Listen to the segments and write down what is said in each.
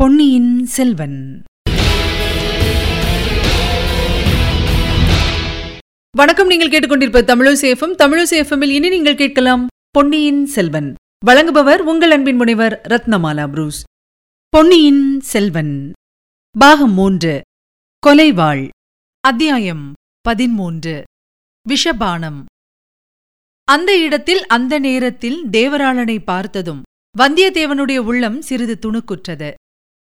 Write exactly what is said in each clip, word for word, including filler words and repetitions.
பொன்னியின் செல்வன். வணக்கம். நீங்கள் கேட்டுக்கொண்டிருப்ப Tamilosai F M. Tamilosai F எம்-இல் இனி நீங்கள் கேட்கலாம் பொன்னியின் செல்வன். வழங்குபவர் உங்கள் அன்பின் முனைவர் ரத்னமாலா புரூஸ். பொன்னியின் செல்வன் பாகம் மூன்று, கொலைவாள். அத்தியாயம் பதிமூன்று, விஷபானம். அந்த இடத்தில் அந்த நேரத்தில் தேவராளனை பார்த்ததும் வந்தியத்தேவனுடைய உள்ளம் சிறிது துணுக்குற்றது.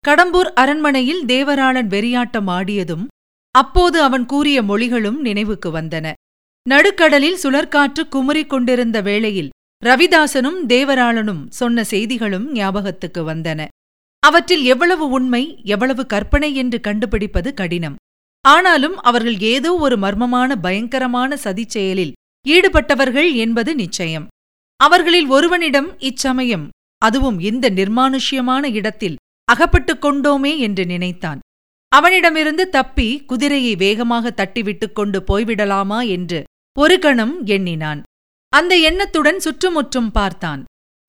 கடம்பூர் அரண்மனையில் தேவராளன் வெறியாட்டம் ஆடியதும் அப்போது அவன் கூறிய மொழிகளும் நினைவுக்கு வந்தன. நடுக்கடலில் சுழற்காற்று குமரி கொண்டிருந்த வேளையில் ரவிதாசனும் தேவராளனும் சொன்ன செய்திகளும் ஞாபகத்துக்கு வந்தன. அவற்றில் எவ்வளவு உண்மை எவ்வளவு கற்பனை என்று கண்டுபிடிப்பது கடினம். ஆனாலும் அவர்கள் ஏதோ ஒரு மர்மமான பயங்கரமான சதிச்செயலில் ஈடுபட்டவர்கள் என்பது நிச்சயம். அவர்களில் ஒருவனிடம் இச்சமயம், அதுவும் இந்த நிர்மானுஷ்யமான இடத்தில் அகப்பட்டு கொண்டோமே என்று நினைத்தான். அவனிடமிருந்து தப்பி குதிரையை வேகமாக தட்டிவிட்டு கொண்டு போய்விடலாமா என்று ஒரு கணம் எண்ணினான். அந்த எண்ணத்துடன் சுற்றுமுற்றும் பார்த்தான்.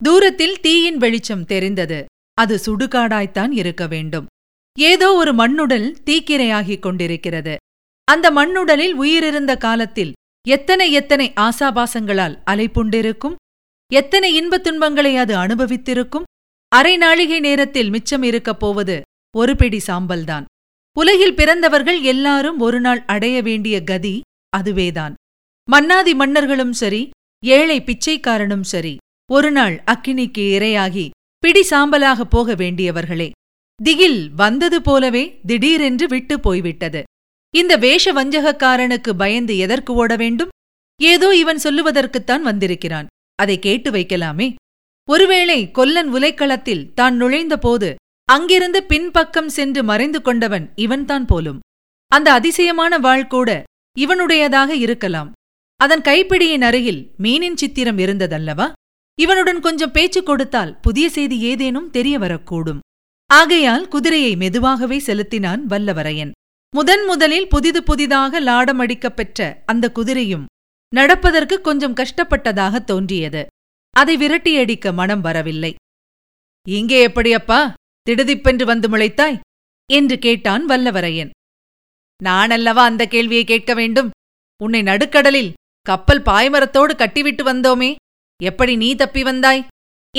தூரத்தில் தீயின் வெளிச்சம் தெரிந்தது. அது சுடுகாடாய்த்தான் இருக்க வேண்டும். ஏதோ ஒரு மண்ணுடல் தீக்கிரையாகிக் கொண்டிருக்கிறது. அந்த மண்ணுடலில் உயிரிருந்த காலத்தில் எத்தனை எத்தனை ஆசாபாசங்களால் அலைப்புண்டிருக்கும், எத்தனை இன்பத் துன்பங்களை அது அனுபவித்திருக்கும். அரை நாழிகை நேரத்தில் மிச்சம் இருக்கப் போவது ஒரு பிடி சாம்பல்தான். உலகில் பிறந்தவர்கள் எல்லாரும் ஒரு நாள் அடைய வேண்டிய கதி அதுவேதான். மன்னாதி மன்னர்களும் சரி, ஏழை பிச்சைக்காரனும் சரி, ஒரு நாள் அக்கினிக்கு இரையாகி பிடி சாம்பலாகப் போக வேண்டியவர்களே. திகில் வந்தது போலவே திடீரென்று விட்டு போய்விட்டது. இந்த வேஷ வஞ்சகக்காரனுக்கு பயந்து எதற்கு ஓட வேண்டும்? ஏதோ இவன் சொல்லுவதற்குத்தான் வந்திருக்கிறான், அதை கேட்டு வைக்கலாமே. ஒருவேளை கொல்லன் உலைக்களத்தில் தான் நுழைந்தபோது அங்கிருந்து பின்பக்கம் சென்று மறைந்து கொண்டவன் இவன்தான் போலும். அந்த அதிசயமான வாள் கூட இவனுடையதாக இருக்கலாம். அதன் கைப்பிடியின் அருகில் மீனின் சித்திரம் இருந்ததல்லவா? இவனுடன் கொஞ்சம் பேச்சு கொடுத்தால் புதிய செய்தி ஏதேனும் தெரிய வரக்கூடும். ஆகையால் குதிரையை மெதுவாகவே செலுத்தினான் வல்லவரையன். முதன் முதலில் புதிது புதிதாக லாடமடிக்கப் பெற்ற அந்த குதிரையும் நடப்பதற்கு கொஞ்சம் கஷ்டப்பட்டதாக தோன்றியது. அதை விரட்டியடிக்க மனம் வரவில்லை. இங்கே எப்படியப்பா திடுதிப்பென்று வந்து முளைத்தாய் என்று கேட்டான் வல்லவரையன். நானல்லவா அந்த கேள்வியை கேட்க வேண்டும்? உன்னை நடுக்கடலில் கப்பல் பாய்மரத்தோடு கட்டிவிட்டு வந்தோமே, எப்படி நீ தப்பி வந்தாய்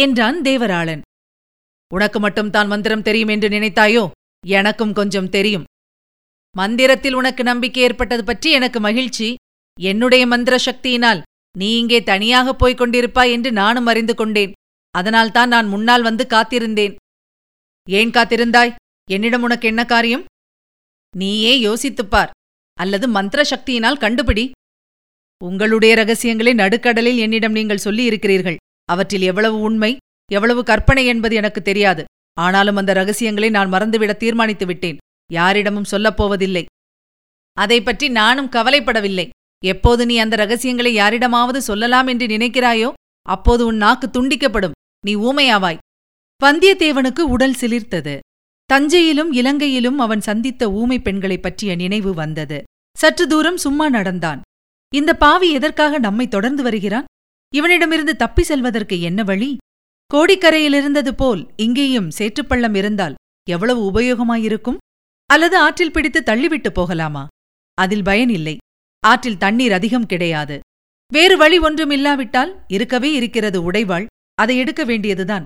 என்றான் தேவராளன். உனக்கு மட்டும் தான் மந்திரம் தெரியும் என்று நினைத்தாயோ? எனக்கும் கொஞ்சம் தெரியும். மந்திரத்தில் உனக்கு நம்பிக்கை ஏற்பட்டது பற்றி எனக்கு மகிழ்ச்சி. என்னுடைய மந்திர சக்தியினால் நீ இங்கே தனியாக போய்க் கொண்டிருப்பாய் என்று நானும் அறிந்து கொண்டேன். அதனால்தான் நான் முன்னால் வந்து காத்திருந்தேன். ஏன் காத்திருந்தாய்? என்னிடம் உனக்கு என்ன காரியம்? நீயே யோசித்துப்பார், அல்லது மந்திர சக்தியினால் கண்டுபிடி. உங்களுடைய ரகசியங்களை நடுக்கடலில் என்னிடம் நீங்கள் சொல்லியிருக்கிறீர்கள். அவற்றில் எவ்வளவு உண்மை எவ்வளவு கற்பனை என்பது எனக்கு தெரியாது. ஆனாலும் அந்த ரகசியங்களை நான் மறந்துவிட தீர்மானித்து விட்டேன். யாரிடமும் சொல்லப்போவதில்லை. அதை பற்றி நானும் கவலைப்படவில்லை. எப்போது நீ அந்த ரகசியங்களை யாரிடமாவது சொல்லலாம் என்று நினைக்கிறாயோ அப்போது உன் நாக்கு துண்டிக்கப்படும், நீ ஊமையாவாய். வந்தியத்தேவனுக்கு உடல் சிலிர்த்தது. தஞ்சையிலும் இலங்கையிலும் அவன் சந்தித்த ஊமை பெண்களை பற்றிய நினைவு வந்தது. சற்று தூரம் சும்மா நடந்தான். இந்த பாவி எதற்காக நம்மை தொடர்ந்து வருகிறான்? இவனிடமிருந்து தப்பி செல்வதற்கு என்ன வழி? கோடிக்கரையிலிருந்தது போல் இங்கேயும் சேற்றுப்பள்ளம் இருந்தால் எவ்வளவு உபயோகமாயிருக்கும். அல்லது ஆற்றில் பிடித்து தள்ளிவிட்டு போகலாமா? அதில் பயனில்லை. ஆற்றில் தண்ணீர் அதிகம் கிடையாது. வேறு வழி ஒன்றும் இல்லாவிட்டால் இருக்கவே இருக்கிறது உடைவாள், அதை எடுக்க வேண்டியதுதான்.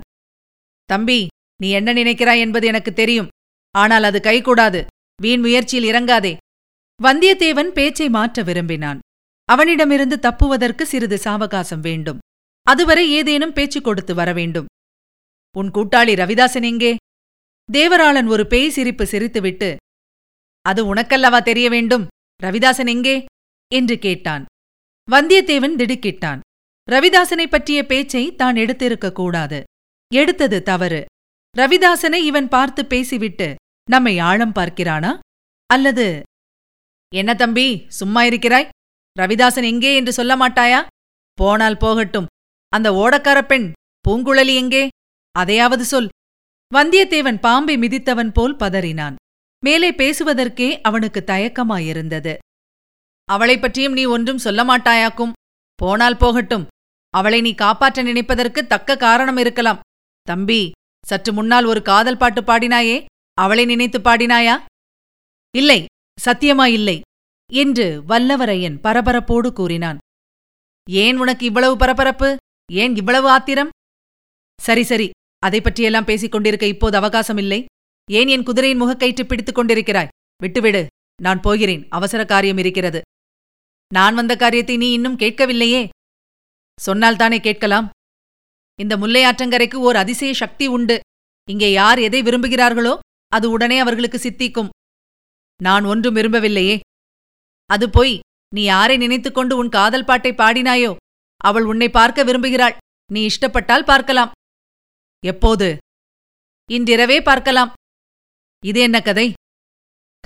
தம்பி, நீ என்ன நினைக்கிறாய் என்பது எனக்கு தெரியும். ஆனால் அது கைகூடாது. வீண் முயற்சியில் இறங்காதே. வந்தியத்தேவன் பேச்சை மாற்ற விரும்பினான். அவனிடமிருந்து தப்புவதற்கு சிறிது சாவகாசம் வேண்டும். அதுவரை ஏதேனும் பேச்சு கொடுத்து வரவேண்டும். உன் கூட்டாளி ரவிதாசன் எங்கே? தேவராளன் ஒரு பேய் சிரிப்பு சிரித்துவிட்டு, அது உனக்கல்லவா தெரிய வேண்டும், ரவிதாசன் எங்கே என்று கேட்டான். வந்தியத்தேவன் திடுக்கிட்டான். ரவிதாசனை பற்றிய பேச்சை தான் எடுத்திருக்கக்கூடாது. எடுத்தது தவறு. ரவிதாசனை இவன் பார்த்து பேசிவிட்டு நம்மை ஆழம் பார்க்கிறானா? அல்லது என்ன தம்பி சும்மா இருக்கிறாய்? ரவிதாசன் எங்கே என்று சொல்ல மாட்டாயா? போனால் போகட்டும். அந்த ஓடக்கார பெண் பூங்குழலி எங்கே? அதையாவது சொல். வந்தியத்தேவன் பாம்பை மிதித்தவன் போல் பதறினான். மேலே பேசுவதற்கே அவனுக்கு தயக்கமாயிருந்தது. அவளை பற்றியும் நீ ஒன்றும் சொல்ல மாட்டாயாக்கும். போனால் போகட்டும். அவளை நீ காப்பாற்ற நினைப்பதற்கு தக்க காரணம் இருக்கலாம். தம்பி, சற்று முன்னால் ஒரு காதல் பாட்டு பாடினாயே, அவளை நினைத்து பாடினாயா? இல்லை, சத்தியமாயில்லை என்று வல்லவரையன் பரபரப்போடு கூறினான். ஏன் உனக்கு இவ்வளவு பரபரப்பு? ஏன் இவ்வளவு ஆத்திரம்? சரி சரி, அதைப்பற்றியெல்லாம் பேசிக் கொண்டிருக்க இப்போது அவகாசமில்லை. ஏன் என் குதிரையின் முகக்கயிற்று பிடித்துக் கொண்டிருக்கிறாய்? விட்டுவிடு, நான் போகிறேன், அவசர காரியம் இருக்கிறது. நான் வந்த காரியத்தை நீ இன்னும் கேட்கவில்லையே. சொன்னால்தானே கேட்கலாம். இந்த முல்லை ஆற்றங்கரைக்கு ஓர் அதிசய சக்தி உண்டு. இங்கே யார் எதை விரும்புகிறார்களோ அது உடனே அவர்களுக்கு சித்திக்கும். நான் ஒன்றும் விரும்பவில்லையே. அது போய் நீ யாரை நினைத்துக்கொண்டு உன் காதல் பாட்டை பாடினாயோ அவள் உன்னை பார்க்க விரும்புகிறாள். நீ இஷ்டப்பட்டால் பார்க்கலாம். எப்போது? இன்றிரவே பார்க்கலாம். இது என்ன கதை?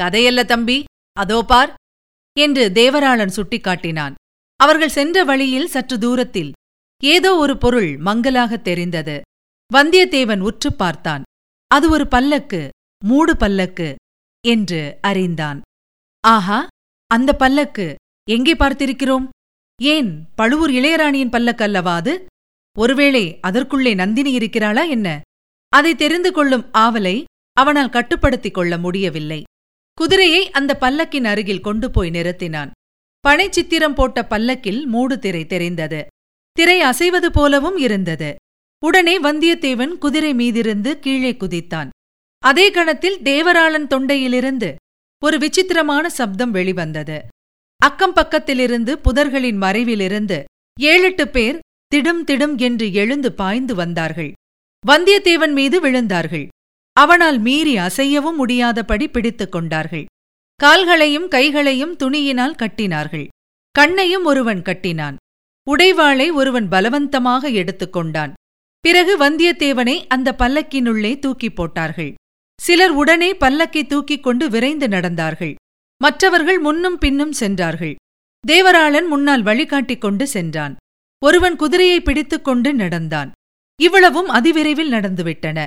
கதையல்ல தம்பி, அதோ பார் என்று தேவராளன் சுட்டிக்காட்டினான். அவர்கள் சென்ற வழியில் சற்று தூரத்தில் ஏதோ ஒரு பொருள் மங்கலாக தெரிந்தது. வந்தியத்தேவன் உற்று பார்த்தான். அது ஒரு பல்லக்கு, மூடு பல்லக்கு என்று அறிந்தான். ஆஹா, அந்த பல்லக்கு எங்கே பார்த்திருக்கிறோம்? ஏன், பழுவூர் இளையராணியின் பல்லக்கு அல்லவா அது? ஒருவேளை அதற்குள்ளே நந்தினி இருக்கிறாளா என்ன? அதை தெரிந்து கொள்ளும் ஆவலை அவனால் கட்டுப்படுத்திக் கொள்ள முடியவில்லை. குதிரையை அந்த பல்லக்கின் அருகில் கொண்டு போய் நிறுத்தினான். பனைச்சித்திரம் போட்ட பல்லக்கில் மூடு திரை தெரிந்தது. திரை அசைவது போலவும் இருந்தது. உடனே வந்தியத்தேவன் குதிரை மீதிருந்து கீழே குதித்தான். அதே கணத்தில் தேவராளன் தொண்டையிலிருந்து ஒரு விசித்திரமான சப்தம் வெளிவந்தது. அக்கம் பக்கத்திலிருந்து புதர்களின் மறைவிலிருந்து ஏழெட்டு பேர் திடும் திடும் என்று எழுந்து பாய்ந்து வந்தார்கள். வந்தியத்தேவன் மீது விழுந்தார்கள். அவனால் மீறி அசையவும் முடியாதபடி பிடித்துக் கொண்டார்கள். கால்களையும் கைகளையும் துணியினால் கட்டினார்கள். கண்ணையும் ஒருவன் கட்டினான். உடைவாளை ஒருவன் பலவந்தமாக எடுத்துக்கொண்டான். பிறகு வந்தியத்தேவனை அந்த பல்லக்கினுள்ளே தூக்கி போட்டார்கள். சிலர் உடனே பல்லக்கை தூக்கிக் கொண்டு விரைந்து நடந்தார்கள். மற்றவர்கள் முன்னும் பின்னும் சென்றார்கள். தேவராளன் முன்னால் வழிகாட்டிக் கொண்டு சென்றான். ஒருவன் குதிரையை பிடித்துக்கொண்டு நடந்தான். இவ்வளவும் அதிவிரைவில் நடந்துவிட்டன.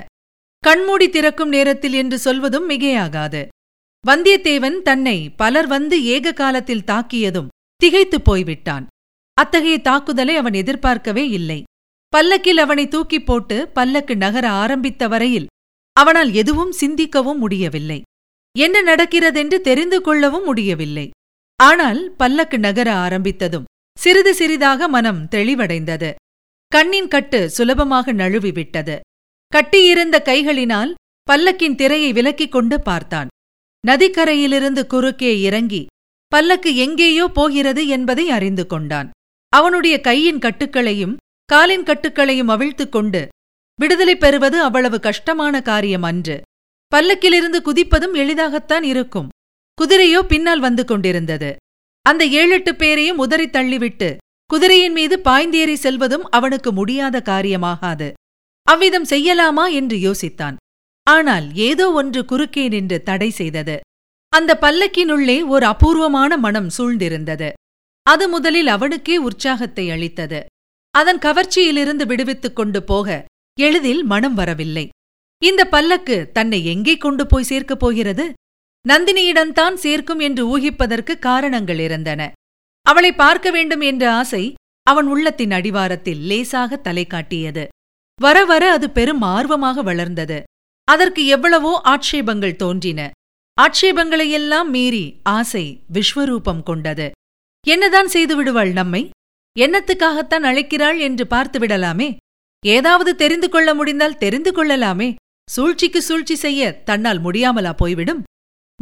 கண்மூடி திறக்கும் நேரத்தில் என்று சொல்வதும் மிகையாகாது. வந்தியத்தேவன் தன்னை பலர் வந்து ஏக காலத்தில் தாக்கியதும் திகைத்துப் போய்விட்டான். அத்தகைய தாக்குதலை அவன் எதிர்பார்க்கவே இல்லை. பல்லக்கில் அவனை தூக்கிப் போட்டு பல்லக்கு நகர ஆரம்பித்த வரையில் அவனால் எதுவும் சிந்திக்கவும் முடியவில்லை. என்ன நடக்கிறதென்று தெரிந்து கொள்ளவும் முடியவில்லை. ஆனால் பல்லக்கு நகர ஆரம்பித்ததும் சிறிது சிறிதாக மனம் தெளிவடைந்தது. கண்ணின் கட்டு சுலபமாக நழுவிவிட்டது. கட்டியிருந்த கைகளினால் பல்லக்கின் திரையை விலக்கிக் கொண்டு பார்த்தான். நதிக்கரையிலிருந்து குறுக்கே இறங்கி பல்லக்கு எங்கேயோ போகிறது என்பதை அறிந்து கொண்டான். அவனுடைய கையின் கட்டுக்களையும் காலின் கட்டுக்களையும் அவிழ்த்துக் கொண்டு விடுதலை பெறுவது அவ்வளவு கஷ்டமான காரியம் அன்று. பல்லக்கிலிருந்து குதிப்பதும் எளிதாகத்தான் இருக்கும். குதிரையோ பின்னால் வந்து கொண்டிருந்தது. அந்த ஏழெட்டு பேரையும் உதறி தள்ளிவிட்டு குதிரையின் மீது பாய்ந்தேறி செல்வதும் அவனுக்கு முடியாத காரியமாகாது. அவ்விதம் செய்யலாமா என்று யோசித்தான். ஆனால் ஏதோ ஒன்று குறுக்கே நின்று தடை செய்தது. அந்த பல்லக்கினுள்ளே ஒரு அபூர்வமான மனம் சூழ்ந்திருந்தது. அது முதலில் அவனுக்கே உற்சாகத்தை அளித்தது. அதன் கவர்ச்சியிலிருந்து விடுவித்துக் கொண்டு போக எளிதில் மனம் வரவில்லை. இந்த பல்லக்கு தன்னை எங்கே கொண்டு போய் சேர்க்கப் போகிறது? நந்தினியிடம்தான் சேர்க்கும் என்று ஊகிப்பதற்கு காரணங்கள் இருந்தன. அவளை பார்க்க வேண்டும் என்ற ஆசை அவன் உள்ளத்தின் அடிவாரத்தில் லேசாக தலை காட்டியது. வர வர அது பெரும் ஆர்வமாக வளர்ந்தது. அதற்கு எவ்வளவோ ஆட்சேபங்கள் தோன்றின. ஆட்சேபங்களையெல்லாம் மீறி ஆசை விஸ்வரூபம் கொண்டது. என்னதான் செய்து விடுவாள் நம்மை? என்னத்துக்காகத்தான் அழைக்கிறாள் என்று பார்த்துவிடலாமே. ஏதாவது தெரிந்து கொள்ள முடிந்தால் தெரிந்து கொள்ளலாமே. சூழ்ச்சிக்கு சூழ்ச்சி செய்ய தன்னால் முடியாமலா போய்விடும்?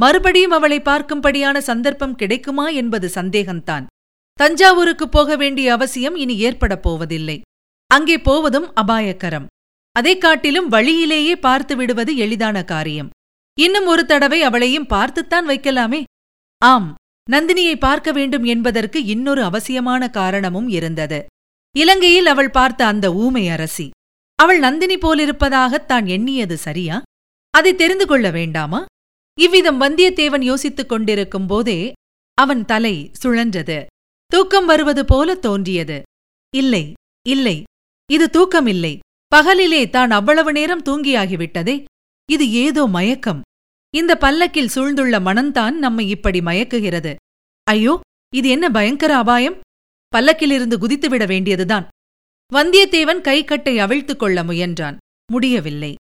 மறுபடியும் அவளை பார்க்கும்படியான சந்தர்ப்பம் கிடைக்குமா என்பது சந்தேகம்தான். தஞ்சாவூருக்கு போக வேண்டிய அவசியம் இனி ஏற்படப் போவதில்லை. அங்கே போவதும் அபாயக்கரம். அதை காட்டிலும் வழியிலேயே பார்த்து விடுவது எளிதான காரியம். இன்னும் ஒரு தடவை அவளையும் பார்த்துத்தான் வைக்கலாமே. ஆம், நந்தினியை பார்க்க வேண்டும் என்பதற்கு இன்னொரு அவசியமான காரணமும் இருந்தது. இலங்கையில் அவள் பார்த்த அந்த ஊமை அரசி, அவள் நந்தினி போலிருப்பதாகத் தான் எண்ணியது சரியா? அதை தெரிந்து கொள்ள வேண்டாமா? இவ்விதம் வந்தியத்தேவன் யோசித்துக் கொண்டிருக்கும் போதே அவன் தலை சுழன்றது. தூக்கம் வருவது போல தோன்றியது. இல்லை இல்லை, இது தூக்கமில்லை. பகலிலே தான் அவ்வளவு நேரம் தூங்கியாகிவிட்டதே. இது ஏதோ மயக்கம். இந்த பல்லக்கில் சூழ்ந்துள்ள மனம்தான் நம்மை இப்படி மயக்குகிறது. ஐயோ, இது என்ன பயங்கர அபாயம்! பல்லக்கிலிருந்து குதித்துவிட வேண்டியதுதான். வந்தியத்தேவன் கைக்கட்டை அவிழ்த்துக் கொள்ள முயன்றான். முடியவில்லை.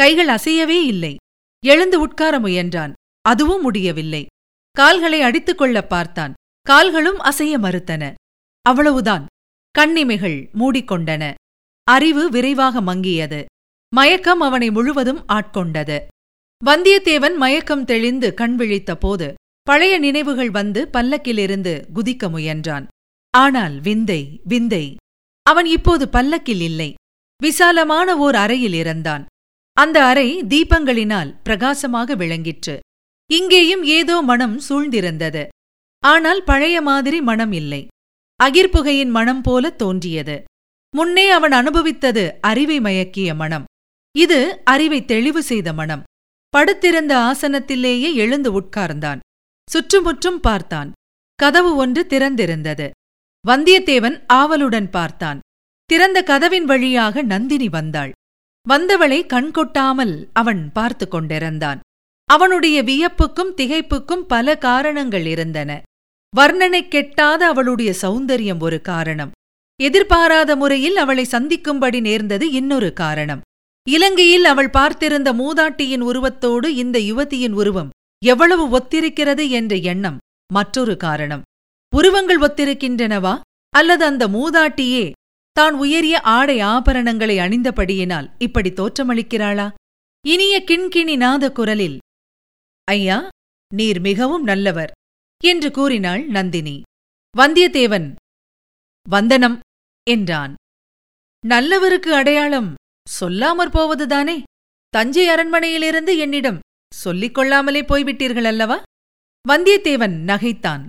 கைகள் அசையவே இல்லை. எழுந்து உட்கார முயன்றான். அதுவும் முடியவில்லை. கால்களை அடித்துக்கொள்ள பார்த்தான். கால்களும் அசைய மறுத்தன. அவ்வளவுதான். கண்ணிமைகள் மூடிக்கொண்டன. அறிவு விரைவாக மங்கியது. மயக்கம் அவனை முழுவதும் ஆட்கொண்டது. வந்தியத்தேவன் மயக்கம் தெளிந்து கண் விழித்த போது பழைய நினைவுகள் வந்து பல்லக்கிலிருந்து குதிக்க முயன்றான். ஆனால் விந்தை விந்தை. அவன் இப்போது பல்லக்கில் இல்லை. விசாலமான ஓர் அறையில் இருந்தான். அந்த அறை தீபங்களினால் பிரகாசமாக விளங்கிற்று. இங்கேயும் ஏதோ மனம் சூழ்ந்திருந்தது. ஆனால் பழைய மாதிரி மனம் இல்லை. அகிர்புகையின் மனம் போல தோன்றியது. முன்னே அவன் அனுபவித்தது அறிவை மயக்கிய மனம். இது அறிவை தெளிவு செய்த மனம். படுத்திருந்த ஆசனத்திலேயே எழுந்து உட்கார்ந்தான். சுற்றுமுற்றும் பார்த்தான். கதவு ஒன்று திறந்திருந்தது. வந்தியத்தேவன் ஆவலுடன் பார்த்தான். திறந்த கதவின் வழியாக நந்தினி வந்தாள். வந்தவளை கண்கொட்டாமல் அவன் பார்த்து கொண்டிருந்தான். அவனுடைய வியப்புக்கும் திகைப்புக்கும் பல காரணங்கள் இருந்தன. வர்ணனை கெட்டாத அவளுடைய சௌந்தரியம் ஒரு காரணம். எதிர்பாராத முறையில் அவளை சந்திக்கும்படி நேர்ந்தது இன்னொரு காரணம். இலங்கையில் அவள் பார்த்திருந்த மூதாட்டியின் உருவத்தோடு இந்த யுவதியின் உருவம் எவ்வளவு ஒத்திருக்கிறது என்ற எண்ணம் மற்றொரு காரணம். உருவங்கள் ஒத்திருக்கின்றனவா, அல்லது அந்த மூதாட்டியே தான் உயரிய ஆடை ஆபரணங்களை அணிந்தபடியினால் இப்படி தோற்றமளிக்கிறாளா? இனிய கிண்கிணி நாத குரலில், ஐயா, நீர் மிகவும் நல்லவர் என்று கூறினாள் நந்தினி. வந்தியத்தேவன் வந்தனம் என்றான். நல்லவருக்கு அடையாளம் சொல்லாமற் போவதுதானே? தஞ்சை அரண்மனையிலிருந்து என்னிடம் சொல்லிக் கொள்ளாமலே போய்விட்டீர்கள் அல்லவா? வந்தியத்தேவன் நகைத்தான்.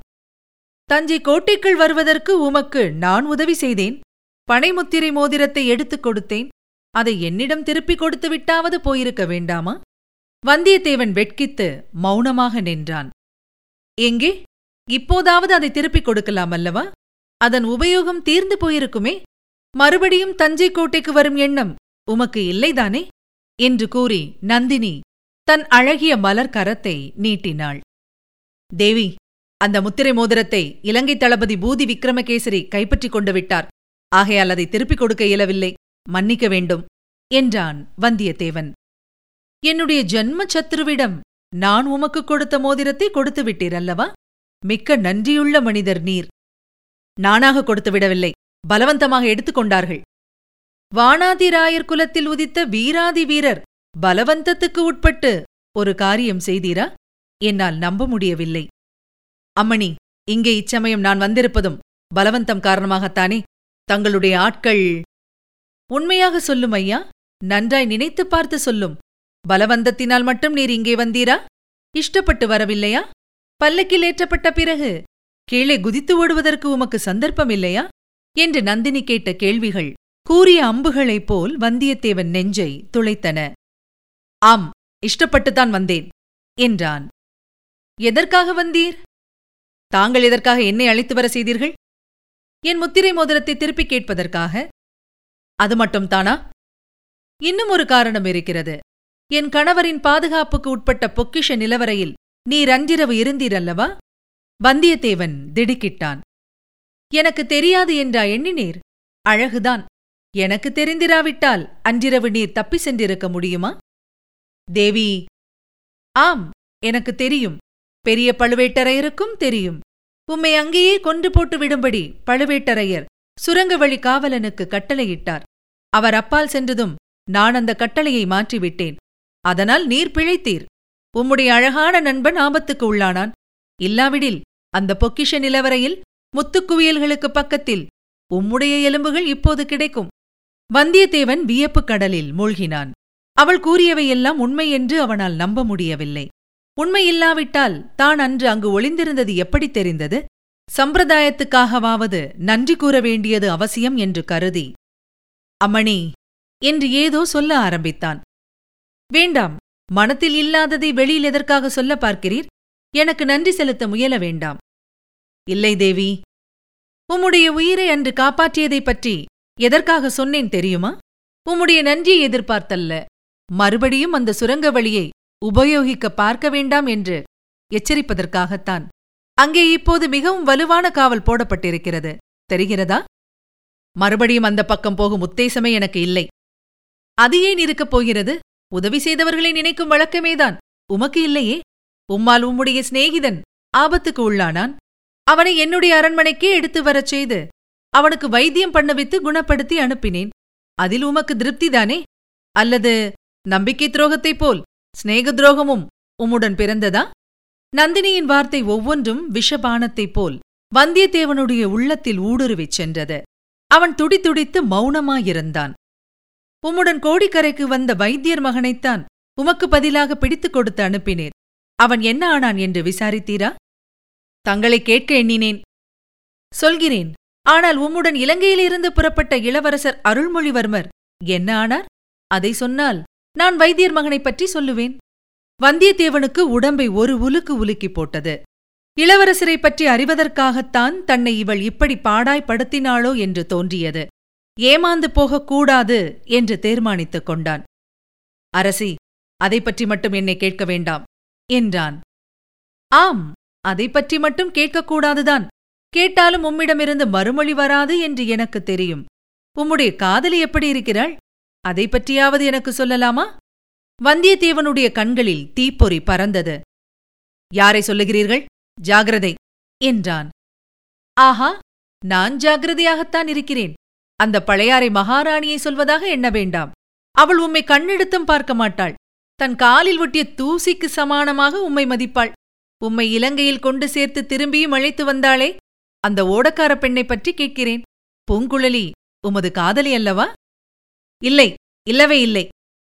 தஞ்சை கோட்டைக்குள் வருவதற்கு உமக்கு நான் உதவி செய்தேன். பனைமுத்திரை மோதிரத்தை எடுத்துக் கொடுத்தேன். அதை என்னிடம் திருப்பிக் கொடுத்து விட்டாவது போயிருக்க வேண்டாமா? வந்தியத்தேவன் வெட்கித்து மௌனமாக நின்றான். எங்கே? இப்போதாவது அதை திருப்பிக் கொடுக்கலாம் அல்லவா? அதன் உபயோகம் தீர்ந்து போயிருக்குமே. மறுபடியும் தஞ்சை கோட்டைக்கு வரும் எண்ணம் உமக்கு இல்லைதானே என்று கூறி நந்தினி தன் அழகிய மலர் கரத்தை நீட்டினாள். தேவி, அந்த முத்திரை மோதிரத்தை இலங்கை தளபதி பூதி விக்ரமகேசரி கைப்பற்றிக் கொண்டு விட்டார். ஆகையால் அதை திருப்பிக் கொடுக்க இயலவில்லை. மன்னிக்க வேண்டும் என்றான் வந்தியத்தேவன். என்னுடைய ஜன்ம சத்ருவிடம் நான் உமக்கு கொடுத்த மோதிரத்தை கொடுத்துவிட்டீர் அல்லவா? மிக்க நன்றியுள்ள மனிதர் நீர். நானாக கொடுத்துவிடவில்லை, பலவந்தமாக எடுத்துக்கொண்டார்கள். வானாதி ராயர் குலத்தில் உதித்த வீராதி வீரர் பலவந்தத்துக்கு உட்பட்டு ஒரு காரியம் செய்தீரா? என்னால் நம்ப முடியவில்லை. அம்மணி, இங்கே இச்சமயம் நான் வந்திருப்பதும் பலவந்தம் காரணமாகத்தானே? தங்களுடைய ஆட்கள்... உண்மையாக சொல்லும் ஐயா, நன்றாய் நினைத்து பார்த்து சொல்லும். பலவந்தத்தினால் மட்டும் நீர் இங்கே வந்தீரா? இஷ்டப்பட்டு வரவில்லையா? பல்லக்கில் ஏற்றப்பட்ட பிறகு கீழே குதித்து ஓடுவதற்கு உமக்கு சந்தர்ப்பம் இல்லையா என்று நந்தினி கேட்ட கேள்விகள் கூறிய அம்புகளைப் போல் வந்தியத்தேவன் நெஞ்சை துளைத்தன. ஆம், இஷ்டப்பட்டுத்தான் வந்தேன் என்றான். எதற்காக வந்தீர்? தாங்கள் எதற்காக என்னை அழைத்து வர செய்தீர்கள்? என் முத்திரை மோதிரத்தை திருப்பிக் கேட்பதற்காக. அது மட்டும்தானா? இன்னும் ஒரு காரணம் இருக்கிறது. என் கணவரின் பாதுகாப்புக்கு உட்பட்ட பொக்கிஷ நிலவரையில் நீர் அன்றிரவு இருந்தீரல்லவா? வந்தியத்தேவன் திடுக்கிட்டான். எனக்கு தெரியாது என்றா எண்ணினீர்? அழகுதான். எனக்கு தெரிந்திராவிட்டால் அன்றிரவு நீர் தப்பி சென்றிருக்க முடியுமா? தேவி, ஆம், எனக்கு தெரியும். பெரிய பழுவேட்டரையருக்கும் தெரியும். உம்மை அங்கேயே கொன்று போட்டு விடும்படி பழுவேட்டரையர் சுரங்க வழி காவலனுக்கு கட்டளையிட்டார். அவர் அப்பால் சென்றதும் நான் அந்த கட்டளையை மாற்றிவிட்டேன். அதனால் நீர் பிழைத்தீர். உம்முடைய அழகான நண்பன் ஆபத்துக்கு உள்ளானான். இல்லாவிடில் அந்த பொக்கிஷ நிலவரையில் முத்துக்குவியல்களுக்கு பக்கத்தில் உம்முடைய எலும்புகள் இப்போது கிடைக்கும். வந்தியத்தேவன் வியப்புக் கடலில் மூழ்கினான். அவள் கூறியவையெல்லாம் உண்மை என்று அவனால் நம்ப முடியவில்லை. உண்மையில்லாவிட்டால் தான் அன்று அங்கு ஒளிந்திருந்தது எப்படி தெரிந்தது? சம்பிரதாயத்துக்காகவாவது நன்றி கூற வேண்டியது அவசியம் என்று கருதி அம்மணி என்று ஏதோ சொல்ல ஆரம்பித்தான். வேண்டாம், மனத்தில் இல்லாததை வெளியில் எதற்காக சொல்ல பார்க்கிறீர்? எனக்கு நன்றி செலுத்த முயல வேண்டாம். இல்லை தேவி, உம்முடைய உயிரை அன்று காப்பாற்றியதைப் பற்றி எதற்காக சொன்னேன் தெரியுமா? உம்முடைய நன்றியை எதிர்பார்த்தல்ல, மறுபடியும் அந்த சுரங்க வழியை உபயோகிக்க பார்க்க வேண்டாம் என்று எச்சரிப்பதற்காகத்தான். அங்கே இப்போது மிகவும் வலுவான காவல் போடப்பட்டிருக்கிறது, தெரிகிறதா? மறுபடியும் அந்த பக்கம் போகும் உத்தேசமே எனக்கு இல்லை. அது ஏன் இருக்கப் போகிறது? உதவி செய்தவர்களை நினைக்கும் வழக்கமேதான் உமக்கு இல்லையே. உம்மால் உம்முடைய சிநேகிதன் ஆபத்துக்கு உள்ளானான். அவனை என்னுடைய அரண்மனைக்கே எடுத்து வரச் செய்து அவனுக்கு வைத்தியம் பண்ணவித்து குணப்படுத்தி அனுப்பினேன். அதில் உமக்கு திருப்திதானே? அல்லது நம்பிக்கை துரோகத்தைப் போல் சிநேக துரோகமும் உம்முடன் பிறந்ததா? நந்தினியின் வார்த்தை ஒவ்வொன்றும் விஷபானத்தைப் போல் வந்தியத்தேவனுடைய உள்ளத்தில் ஊடுருவிச் சென்றது. அவன் துடித்துடித்து மௌனமாயிருந்தான். உம்முடன் கோடிக்கரைக்கு வந்த வைத்தியர் மகனைத்தான் உமக்கு பதிலாக பிடித்துக் கொடுத்து அனுப்பினேன். அவன் என்ன ஆனான் என்று விசாரித்தீரா? தங்களை கேட்க எண்ணினேன். சொல்கிறேன். ஆனால் உம்முடன் இலங்கையிலிருந்து புறப்பட்ட இளவரசர் அருள்மொழிவர்மர் என்ன ஆனார்? அதை சொன்னால் நான் வைத்தியர் மகனைப் பற்றி சொல்லுவேன். வந்தியத்தேவனுக்கு உடம்பை ஒரு உலுக்கு உலுக்கி போட்டது. இளவரசரை பற்றி அறிவதற்காகத்தான் தன்னை இவள் இப்படி பாடாய்படுத்தினாளோ என்று தோன்றியது. ஏமாந்து போகக்கூடாது என்று தீர்மானித்துக் கொண்டான். அரசி, அதை பற்றி மட்டும் என்னை கேட்க வேண்டாம் என்றான். ஆம், அதை பற்றி மட்டும் கேட்கக்கூடாதுதான். கேட்டாலும் உம்மிடமிருந்து மறுமொழி வராது என்று எனக்கு தெரியும். உம்முடைய காதலி எப்படி இருக்கிறாள்? அதை பற்றியாவது எனக்கு சொல்லலாமா? வந்தியத்தேவனுடைய கண்களில் தீப்பொறி பறந்தது. யாரை சொல்லுகிறீர்கள்? ஜாகிரதை என்றான். ஆஹா, நான் ஜாகிரதையாகத்தான் இருக்கிறேன். அந்த பழையாறை மகாராணியை சொல்வதாக எண்ண வேண்டாம். அவள் உம்மை கண்ணெடுத்தும் பார்க்க மாட்டாள். தன் காலில் ஒட்டிய தூசிக்கு சமானமாக உம்மை மதிப்பாள். உம்மை இலங்கையில் கொண்டு சேர்த்து திரும்பியும் அழைத்து வந்தாளே, அந்த ஓடக்கார பெண்ணை பற்றி கேட்கிறேன். பூங்குழலி உமது காதலி அல்லவா? இல்லை, இல்லவே இல்லை.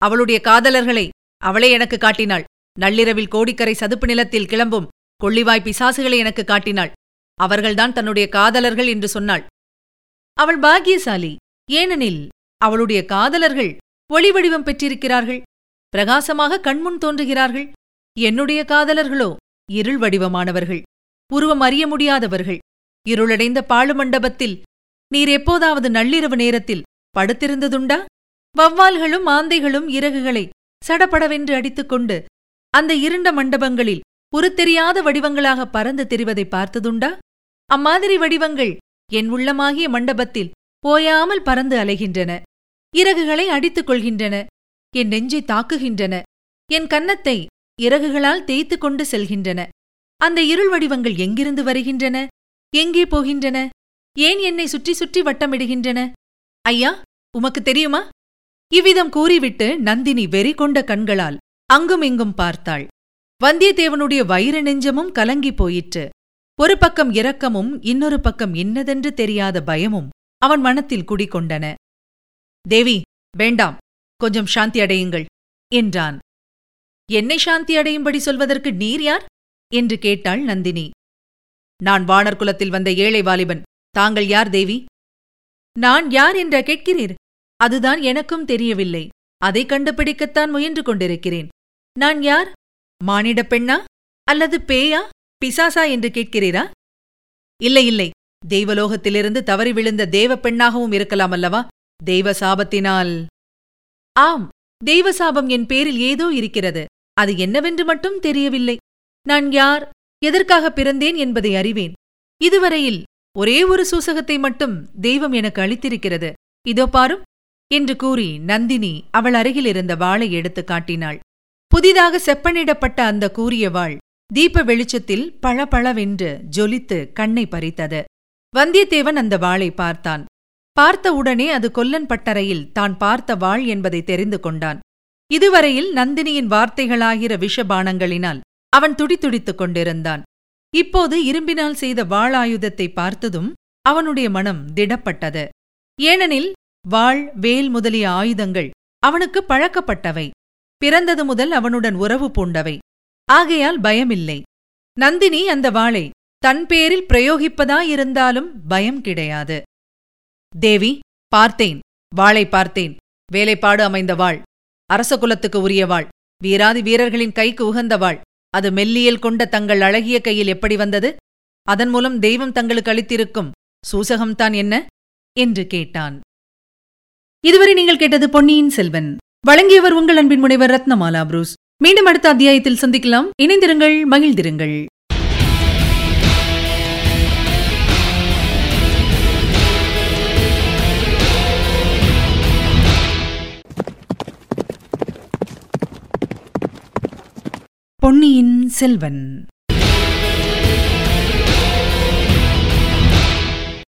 அவளுடைய காதலர்களை அவளே எனக்கு காட்டினாள். நள்ளிரவில் கோடிக்கரை சதுப்பு நிலத்தில் கிளம்பும் கொள்ளிவாய் பிசாசுகளை எனக்கு காட்டினாள். அவர்கள்தான் தன்னுடைய காதலர்கள் என்று சொன்னாள். அவள் பாக்கியசாலி. ஏனெனில் அவளுடைய காதலர்கள் ஒளிவடிவம் பெற்றிருக்கிறார்கள், பிரகாசமாக கண்முன் தோன்றுகிறார்கள். என்னுடைய காதலர்களோ இருள் வடிவமானவர்கள், உருவம் அறிய முடியாதவர்கள். இருளடைந்த பாழு மண்டபத்தில் நீர் எப்போதாவது நள்ளிரவு நேரத்தில் படுத்திருந்ததுண்டா? வௌவால்களும் ஆந்தைகளும் இறகுகளை சடபடவென்று அடித்துக்கொண்டு அந்த இருண்ட மண்டபங்களில் உருத்தெரியாத வடிவங்களாக பறந்து திரிவதை பார்த்ததுண்டா? அம்மாதிரி வடிவங்கள் என் உள்ளமாகிய மண்டபத்தில் போயாமல் பறந்து அலைகின்றன, இறகுகளை அடித்துக் கொள்கின்றன, என் நெஞ்சை தாக்குகின்றன, என் கன்னத்தை இறகுகளால் தேய்த்து கொண்டு செல்கின்றன. அந்த இருள் வடிவங்கள் எங்கிருந்து வருகின்றன? எங்கே போகின்றன? ஏன் என்னை சுற்றி சுற்றி வட்டமிடுகின்றன? ஐயா, உமக்கு தெரியுமா? இவ்விதம் கூறிவிட்டு நந்தினி வெறி கொண்ட கண்களால் அங்குமிங்கும் பார்த்தாள். வந்தியத்தேவனுடைய வைர நெஞ்சமும் கலங்கி போயிற்று. ஒரு பக்கம் இரக்கமும் இன்னொரு பக்கம் இன்னதென்று தெரியாத பயமும் அவன் மனத்தில் குடிகொண்டன. தேவி, வேண்டாம், கொஞ்சம் சாந்தி அடையுங்கள் என்றான். என்னை சாந்தி அடையும்படி சொல்வதற்கு நீர் யார் என்று கேட்டாள் நந்தினி. நான் வானர் குலத்தில் வந்த ஏழை வாலிபன். தாங்கள் யார் தேவி? நான் யார் என்றா கேட்கிறீர்? அதுதான் எனக்கும் தெரியவில்லை. அதை கண்டுபிடிக்கத்தான் முயன்று கொண்டிருக்கிறேன். நான் யார்? மானிடப் பெண்ணா அல்லது பேயா பிசாசா என்று கேட்கிறீரா? இல்லை இல்லை, தெய்வலோகத்திலிருந்து தவறி விழுந்த தேவ பெண்ணாகவும் இருக்கலாம் அல்லவா? தெய்வ சாபத்தினால். ஆம், தெய்வ சாபம் என் பேரில் ஏதோ இருக்கிறது. அது என்னவென்று மட்டும் தெரியவில்லை. நான் யார், எதற்காக பிறந்தேன் என்பதை அறிவேன். இதுவரையில் ஒரே ஒரு சூசகத்தை மட்டும் தெய்வம் எனக்கு அளித்திருக்கிறது. இதோ பாரும் என்று கூறி நந்தினி அவள் அருகிலிருந்த வாளை எடுத்து காட்டினாள். புதிதாக செப்பனிடப்பட்ட அந்த கூரிய வாள் தீப வெளிச்சத்தில் பளபளவென்று ஜொலித்து கண்ணை பறித்தது. வந்தியத்தேவன் அந்த வாளை பார்த்தான். பார்த்தவுடனே அது கொல்லன் பட்டறையில் தான் பார்த்த வாள் என்பதை தெரிந்து கொண்டான். இதுவரையில் நந்தினியின் வார்த்தைகளாகிற விஷபானங்களினால் அவன் துடித்துடித்துக் கொண்டிருந்தான். இப்போது இரும்பினால் செய்த வாளாயுதத்தை பார்த்ததும் அவனுடைய மனம் திடப்பட்டது. ஏனெனில் வாள், வேல் முதலிய ஆயுதங்கள் அவனுக்கு பழக்கப்பட்டவை, பிறந்தது முதல் அவனுடன் உறவு பூண்டவை. ஆகையால் பயமில்லை. நந்தினி அந்த வாளை தன் பேரில் பிரயோகிப்பதாயிருந்தாலும் பயம் கிடையாது. தேவி, பார்த்தேன், வாளை பார்த்தேன். வேலைப்பாடு அமைந்த வாள், அரச குலத்துக்கு உரிய வாள், வீராதி வீரர்களின் கைக்கு உகந்த வாள். அது மெல்லியல் கொண்ட தங்கள் அழகிய கையில் எப்படி வந்தது? அதன் மூலம் தெய்வம் தங்களுக்கு அளித்திருக்கும் சூசகம்தான் என்ன என்று கேட்டான். இதுவரை நீங்கள் கேட்டது பொன்னியின் செல்வன். வழங்கியவர் உங்கள் அன்பின் முனைவர் ரத்னமாலா புரூஸ். மீண்டும் அடுத்த அத்தியாயத்தில் சந்திக்கலாம். இணைந்திருங்கள், மகிழ்ந்திருங்கள். பொன்னியின் செல்வன்.